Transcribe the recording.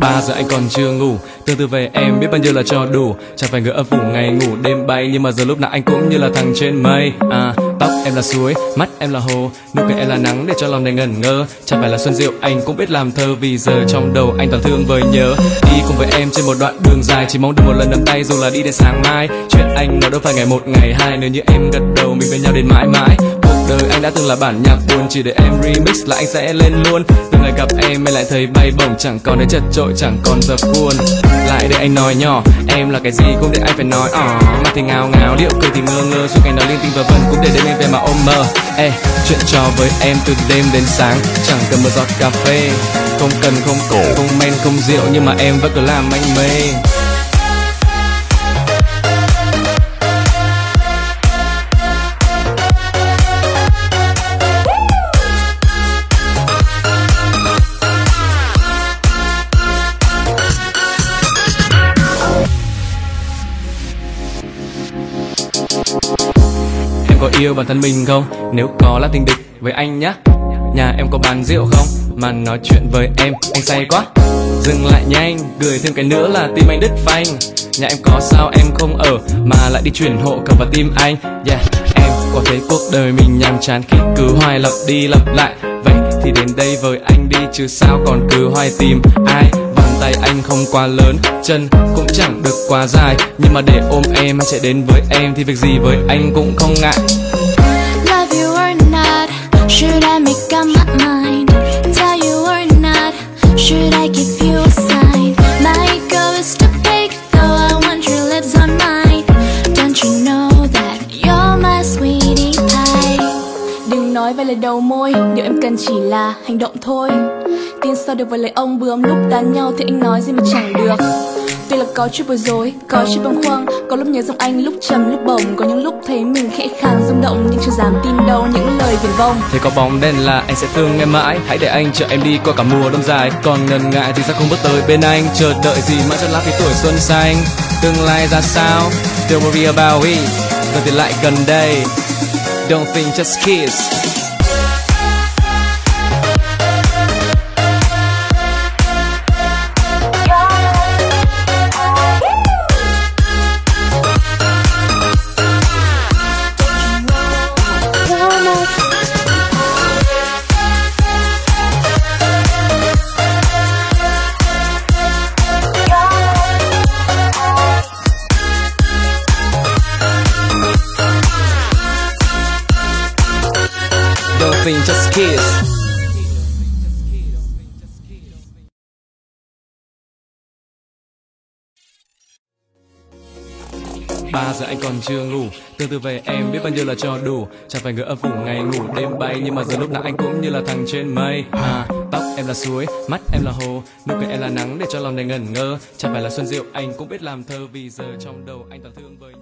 3 giờ anh còn chưa ngủ, tương tư về em biết bao nhiêu là cho đủ. Chẳng phải người ở vùng ngày ngủ đêm bay, nhưng mà giờ lúc nào anh cũng như là thằng trên mây. Tóc em là suối, mắt em là hồ, nụ cười em là nắng để cho lòng này ngẩn ngơ. Chẳng phải là Xuân Diệu anh cũng biết làm thơ, vì giờ trong đầu anh toàn thương vời nhớ. Đi cùng với em trên một đoạn đường dài, chỉ mong được một lần nắm tay dù là đi đến sáng mai. Chuyện anh nói đâu phải ngày một ngày hai, nếu như em gật đầu mình bên nhau đến mãi mãi. Cuộc đời anh đã từng là bản nhạc buồn, chỉ để em remix là anh sẽ lên luôn. Từ ngày gặp em lại thấy bay bổng, chẳng còn thấy chật trội, chẳng còn dập khuôn. Lại để anh nói nhỏ, em là cái gì cũng để anh phải nói. Mặt thì ngào ngào, điệu cười thì ngơ ngơ, suốt ngày nói linh tinh và vân cũng để đến em về mà ôm mơ. Chuyện trò với em từ đêm đến sáng, chẳng cần một giọt cà phê, không cần không cổ, không men không rượu, nhưng mà em vẫn cứ làm anh mê. Có yêu bản thân mình không? Nếu có là tình địch với anh nhá. Nhà em có bán rượu không? Mà nói chuyện với em, anh say quá. Dừng lại nhanh, gửi thêm cái nữa là tim anh đứt phanh. Nhà em có sao em không ở, mà lại đi chuyển hộ khẩu vào tim anh. Em có thấy cuộc đời mình nhàm chán khi cứ hoài lặp đi lặp lại. Vậy thì đến đây với anh đi, chứ sao còn cứ hoài tìm ai. Tay anh không quá lớn, chân cũng chẳng được quá dài, nhưng mà để ôm em hay chạy đến với em thì việc gì với anh cũng không ngại. Love you or not, should I make up my mind? Tell you or not, should I give you a sign? My girl is too big, though I want your lips on mine. Don't you know that you're my sweetie pie? Đừng nói về lời đầu môi, điều em cần chỉ là hành động thôi. Tin sao được với lời ông bướm, lúc tán nhau thì anh nói gì mà chẳng được. Tuy là có chút bối rối, có chút bâng khuâng, có lúc nhớ giọng anh lúc trầm lúc bồng, có những lúc thấy mình khẽ khàng rung động nhưng chưa dám tin đâu những lời viển vông. Thế có bóng đen là anh sẽ thương em mãi, hãy để anh chở em đi qua cả mùa đông dài. Còn ngần ngại thì sao không bước tới bên anh, chờ đợi gì mãi cho lá thì tuổi xuân xanh. Tương lai ra sao? Don't worry about it, còn thì lại gần đây. Don't think, just kiss. Just kiss. Ba giờ anh còn chưa ngủ, tương tư về em biết bao nhiêu là cho đủ. Chẳng phải người ở vùng ngày ngủ đêm bay, nhưng mà giờ lúc nào anh cũng như là thằng trên mây. Tóc em là suối, mắt em là hồ, nụ cười em là nắng để cho lòng này ngẩn ngơ. Chẳng phải là Xuân Diệu anh cũng biết làm thơ, vì giờ trong đầu anh toàn thương với